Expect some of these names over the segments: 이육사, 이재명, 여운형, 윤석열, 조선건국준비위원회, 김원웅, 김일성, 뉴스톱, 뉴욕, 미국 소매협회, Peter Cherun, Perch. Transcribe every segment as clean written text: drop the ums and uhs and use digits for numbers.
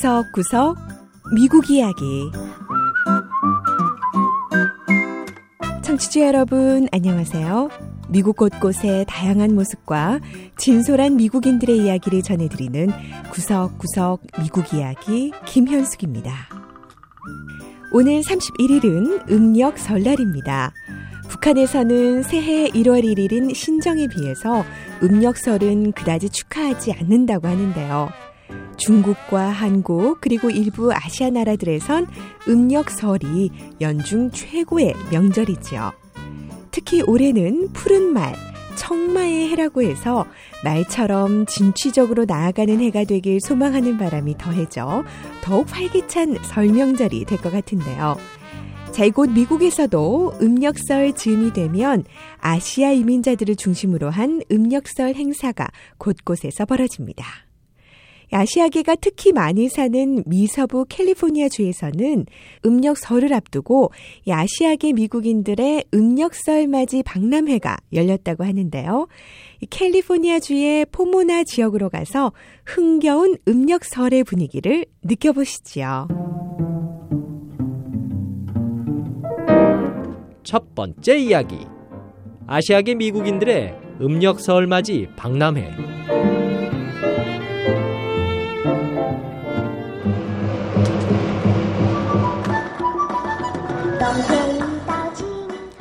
구석구석 미국 이야기. 청취자 여러분 안녕하세요. 미국 곳곳의 다양한 모습과 진솔한 미국인들의 이야기를 전해드리는 구석구석 미국 이야기 김현숙입니다. 오늘 31일은 음력 설날입니다. 북한에서는 새해 1월 1일인 신정에 비해서 음력 설은 그다지 축하하지 않는다고 하는데요. 중국과 한국 그리고 일부 아시아 나라들에선 음력 설이 연중 최고의 명절이지요. 특히 올해는 푸른 말, 청마의 해라고 해서 말처럼 진취적으로 나아가는 해가 되길 소망하는 바람이 더해져 더욱 활기찬 설명절이 될 것 같은데요. 자, 이곳 미국에서도 음력설 즈음이 되면 아시아 이민자들을 중심으로 한 음력설 행사가 곳곳에서 벌어집니다. 아시아계가 특히 많이 사는 미서부 캘리포니아주에서는 음력설을 앞두고 아시아계 미국인들의 음력설 맞이 박람회가 열렸다고 하는데요. 캘리포니아주의 포모나 지역으로 가서 흥겨운 음력설의 분위기를 느껴보시지요. 첫 번째 이야기, 아시아계 미국인들의 음력설 맞이 박람회.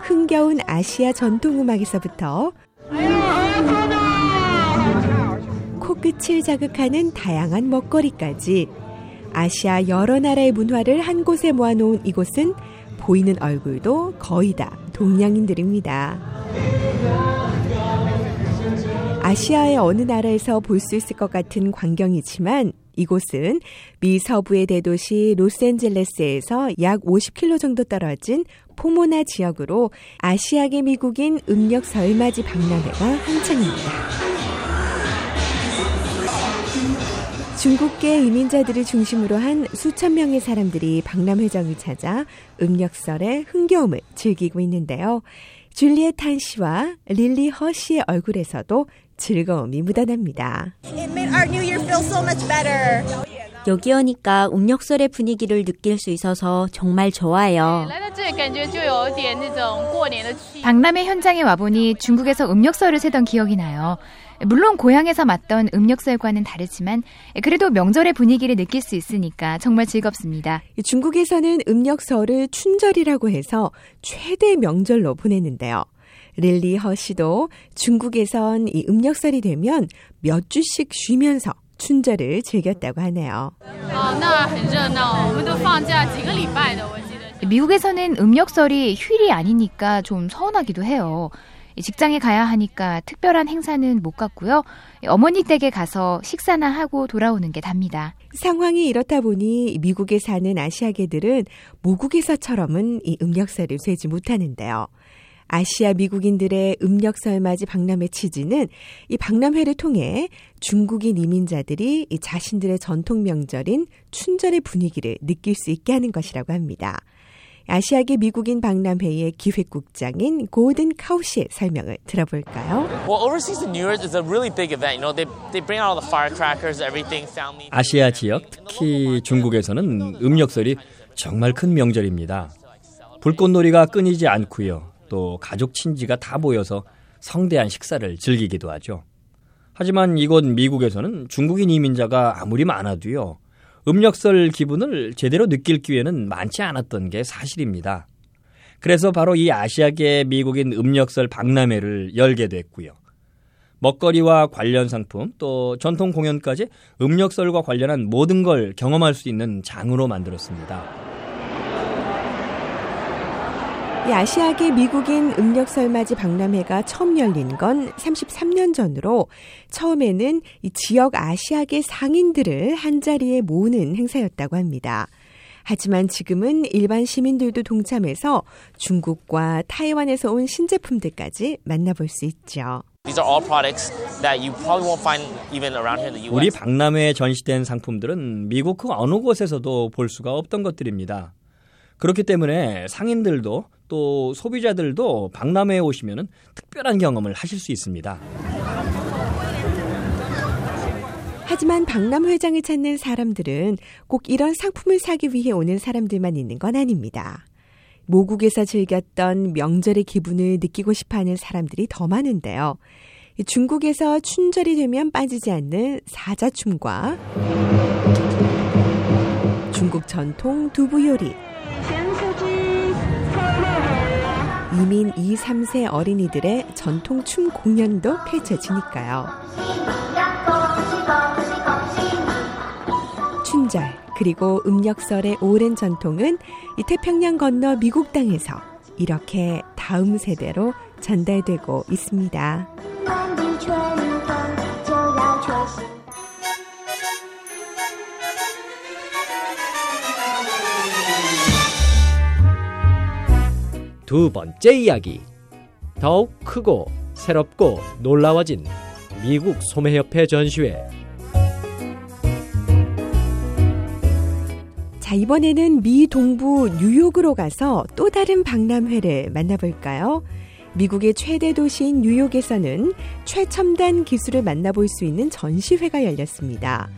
흥겨운 아시아 전통음악에서부터 코끝을 자극하는 다양한 먹거리까지 아시아 여러 나라의 문화를 한 곳에 모아놓은 이곳은 보이는 얼굴도 거의 다 동양인들입니다. 아시아의 어느 나라에서 볼 수 있을 것 같은 광경이지만 이곳은 미 서부의 대도시 로스앤젤레스에서 약 50km 정도 떨어진 포모나 지역으로 아시아계 미국인 음력 설맞이 박람회가 한창입니다. 중국계 이민자들을 중심으로 한 수천 명의 사람들이 박람회장을 찾아 음력설의 흥겨움을 즐기고 있는데요. 줄리엣 탄 씨와 릴리 허 씨의 얼굴에서도 즐거움이 묻어납니다. 여기 오니까 음력설의 분위기를 느낄 수 있어서 정말 좋아요. 박람회 현장에 와보니 중국에서 음력설을 세던 기억이 나요. 물론 고향에서 맞던 음력설과는 다르지만 그래도 명절의 분위기를 느낄 수 있으니까 정말 즐겁습니다. 중국에서는 음력설을 춘절이라고 해서 최대 명절로 보내는데요. 릴리 허 씨도 중국에선 이 음력설이 되면 몇 주씩 쉬면서 춘절을 즐겼다고 하네요. 미국에서는 음력설이 휴일이 아니니까 좀 서운하기도 해요. 직장에 가야 하니까 특별한 행사는 못 갔고요. 어머니 댁에 가서 식사나 하고 돌아오는 게 답니다. 상황이 이렇다 보니 미국에 사는 아시아계들은 모국에서처럼은 이 음력설을 쐬지 못하는데요. 아시아 미국인들의 음력설 맞이 박람회 취지는 이 박람회를 통해 중국인 이민자들이 이 자신들의 전통 명절인 춘절의 분위기를 느낄 수 있게 하는 것이라고 합니다. 아시아계 미국인 박람회의 기획국장인 고든 카우시의 설명을 들어볼까요? 아시아 지역, 특히 중국에서는 음력설이 정말 큰 명절입니다. 불꽃놀이가 끊이지 않고요. 또 가족 친지가 다 모여서 성대한 식사를 즐기기도 하죠. 하지만 이곳 미국에서는 중국인 이민자가 아무리 많아도요. 음력설 기분을 제대로 느낄 기회는 많지 않았던 게 사실입니다. 그래서 바로 이 아시아계 미국인 음력설 박람회를 열게 됐고요. 먹거리와 관련 상품 또 전통 공연까지 음력설과 관련한 모든 걸 경험할 수 있는 장으로 만들었습니다. 아시아계 미국인 음력설 맞이 박람회가 처음 열린 건 33년 전으로 처음에는 이 지역 아시아계 상인들을 한자리에 모으는 행사였다고 합니다. 하지만 지금은 일반 시민들도 동참해서 중국과 타이완에서 온 신제품들까지 만나볼 수 있죠. 우리 박람회에 전시된 상품들은 미국 그 어느 곳에서도 볼 수가 없던 것들입니다. 그렇기 때문에 상인들도 또 소비자들도 박람회에 오시면 특별한 경험을 하실 수 있습니다. 하지만 박람 회장을 찾는 사람들은 꼭 이런 상품을 사기 위해 오는 사람들만 있는 건 아닙니다. 모국에서 즐겼던 명절의 기분을 느끼고 싶어하는 사람들이 더 많은데요. 중국에서 춘절이 되면 빠지지 않는 사자춤과 중국 전통 두부 요리, 이민 2, 3세 어린이들의 전통춤 공연도 펼쳐지니까요. 춘절 그리고 음력설의 오랜 전통은 이 태평양 건너 미국 땅에서 이렇게 다음 세대로 전달되고 있습니다. 두 번째 이야기, 더욱 크고 새롭고 놀라워진 미국 소매협회 전시회. 자, 이번에는 미 동부 뉴욕으로 가서 또 다른 박람회를 만나볼까요? 미국의 최대 도시인 뉴욕에서는 최첨단 기술을 만나볼 수 있는 전시회가 열렸습니다.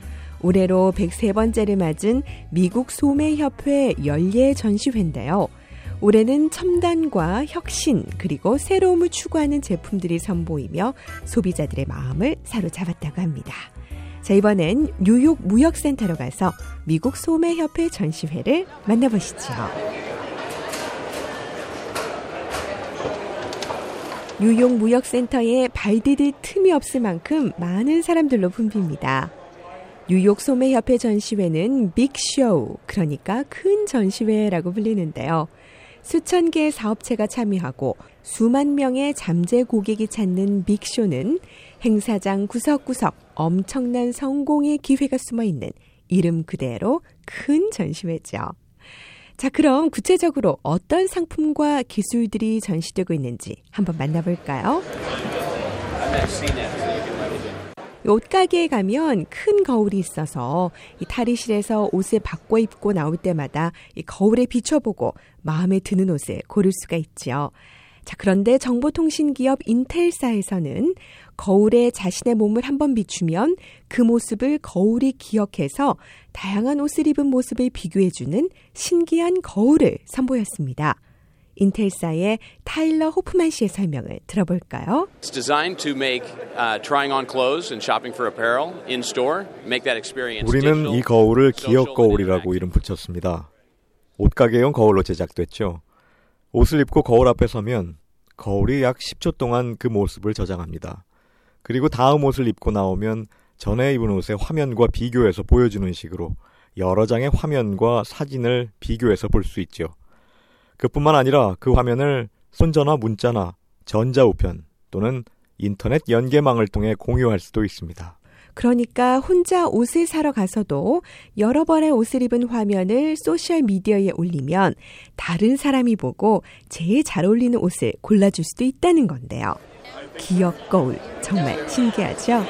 올해로 103번째를 맞은 미국 소매협회 연례 전시회인데요. 올해는 첨단과 혁신 그리고 새로움을 추구하는 제품들이 선보이며 소비자들의 마음을 사로잡았다고 합니다. 자, 이번엔 뉴욕 무역센터로 가서 미국 소매협회 전시회를 만나보시죠. 뉴욕 무역센터에 발 디딜 틈이 없을 만큼 많은 사람들로 붐빕니다. 뉴욕 소매협회 전시회는 빅쇼, 그러니까 큰 전시회라고 불리는데요. 수천 개의 사업체가 참여하고 수만 명의 잠재 고객이 찾는 빅쇼는 행사장 구석구석 엄청난 성공의 기회가 숨어있는 이름 그대로 큰 전시회죠. 자, 그럼 구체적으로 어떤 상품과 기술들이 전시되고 있는지 한번 만나볼까요? 옷가게에 가면 큰 거울이 있어서 이 탈의실에서 옷을 바꿔 입고 나올 때마다 이 거울에 비춰보고 마음에 드는 옷을 고를 수가 있지요. 자, 그런데 정보통신기업 인텔사에서는 거울에 자신의 몸을 한번 비추면 그 모습을 거울이 기억해서 다양한 옷을 입은 모습을 비교해주는 신기한 거울을 선보였습니다. 인텔사의 타일러 호프만 씨의 설명을 들어볼까요? 우리는 이 거울을 기억 거울이라고 이름 붙였습니다. 옷가게용 거울로 제작됐죠. 옷을 입고 거울 앞에 서면 거울이 약 10초 동안 그 모습을 저장합니다. 그리고 다음 옷을 입고 나오면 전에 입은 옷의 화면과 비교해서 보여주는 식으로 여러 장의 화면과 사진을 비교해서 볼 수 있죠. 그뿐만 아니라 그 화면을 손전화 문자나 전자우편 또는 인터넷 연계망을 통해 공유할 수도 있습니다. 그러니까 혼자 옷을 사러 가서도 여러 번의 옷을 입은 화면을 소셜미디어에 올리면 다른 사람이 보고 제일 잘 어울리는 옷을 골라줄 수도 있다는 건데요. 기억 거울, 정말 신기하죠?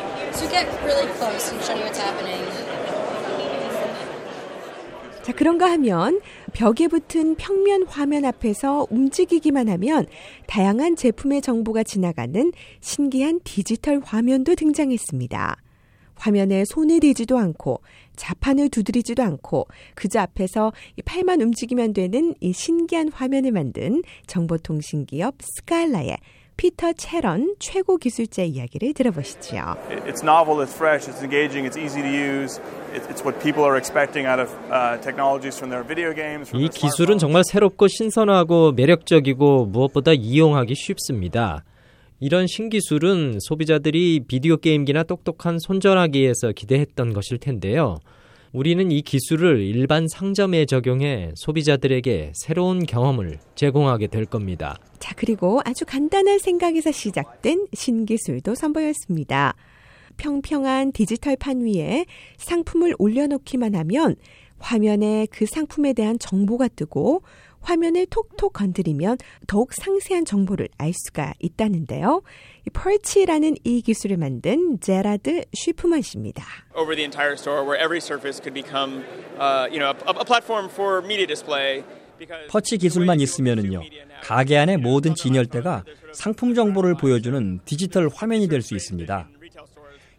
자, 그런가 하면 벽에 붙은 평면 화면 앞에서 움직이기만 하면 다양한 제품의 정보가 지나가는 신기한 디지털 화면도 등장했습니다. 화면에 손을 대지도 않고 자판을 두드리지도 않고 그저 앞에서 팔만 움직이면 되는 이 신기한 화면을 만든 정보통신기업 스칼라의 피터 체런 최고 기술자의 이야기를 들어보시죠. It's novel, it's fresh, it's engaging, it's easy to use. It's what people are expecting out of technologies from their video games. 이 기술은 정말 새롭고 신선하고 매력적이고 무엇보다 이용하기 쉽습니다. 이런 신기술은 소비자들이 비디오 게임기나 똑똑한 손전화기에서 기대했던 것일 텐데요. 우리는 이 기술을 일반 상점에 적용해 소비자들에게 새로운 경험을 제공하게 될 겁니다. 자, 그리고 아주 간단한 생각에서 시작된 신기술도 선보였습니다. 평평한 디지털판 위에 상품을 올려놓기만 하면 화면에 그 상품에 대한 정보가 뜨고 화면을 톡톡 건드리면 더욱 상세한 정보를 알 수가 있다는데요. 펄치라는 이 기술을 만든 제라드 슈프먼 씨입니다. 펄치 기술만 있으면은요, 가게 안의 모든 진열대가 상품 정보를 보여주는 디지털 화면이 될 수 있습니다.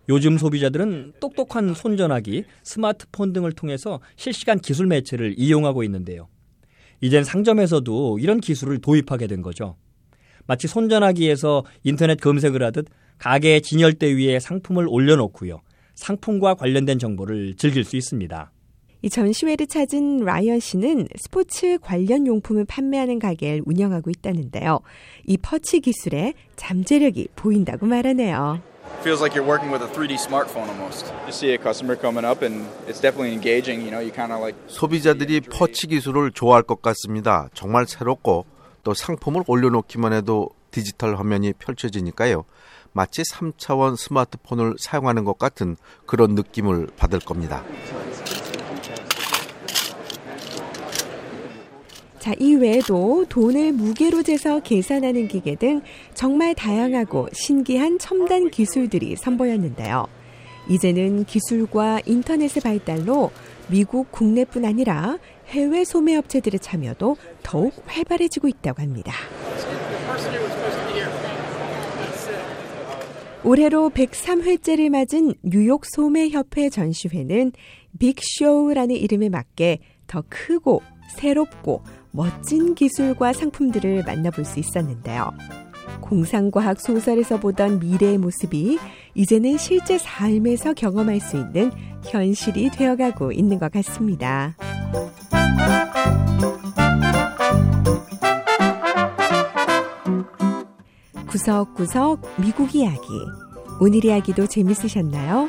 요즘 소비자들은 똑똑한 손전화기, 스마트폰 등을 통해서 실시간 기술 매체를 이용하고 있는데요. 이젠 상점에서도 이런 기술을 도입하게 된 거죠. 마치 손전화기에서 인터넷 검색을 하듯 가게의 진열대 위에 상품을 올려놓고요. 상품과 관련된 정보를 즐길 수 있습니다. 이 전시회를 찾은 라이언 씨는 스포츠 관련 용품을 판매하는 가게를 운영하고 있다는데요. 이 퍼치 기술에 잠재력이 보인다고 말하네요. Feels like you're working with a 3D smartphone almost. You see a customer coming up and it's definitely engaging, you know, you kind of like 소비자들이 퍼치 기술을 좋아할 것 같습니다. 정말 새롭고 또 상품을 올려놓기만 해도 디지털 화면이 펼쳐지니까요. 마치 3차원 스마트폰을 사용하는 것 같은 그런 느낌을 받을 겁니다. 자, 이 외에도 돈을 무게로 재서 계산하는 기계 등 정말 다양하고 신기한 첨단 기술들이 선보였는데요. 이제는 기술과 인터넷의 발달로 미국 국내뿐 아니라 해외 소매업체들의 참여도 더욱 활발해지고 있다고 합니다. 올해로 103회째를 맞은 뉴욕 소매협회 전시회는 빅쇼라는 이름에 맞게 더 크고 새롭고 멋진 기술과 상품들을 만나볼 수 있었는데요. 공상과학 소설에서 보던 미래의 모습이 이제는 실제 삶에서 경험할 수 있는 현실이 되어가고 있는 것 같습니다. 구석구석 미국 이야기. 오늘 이야기도 재밌으셨나요?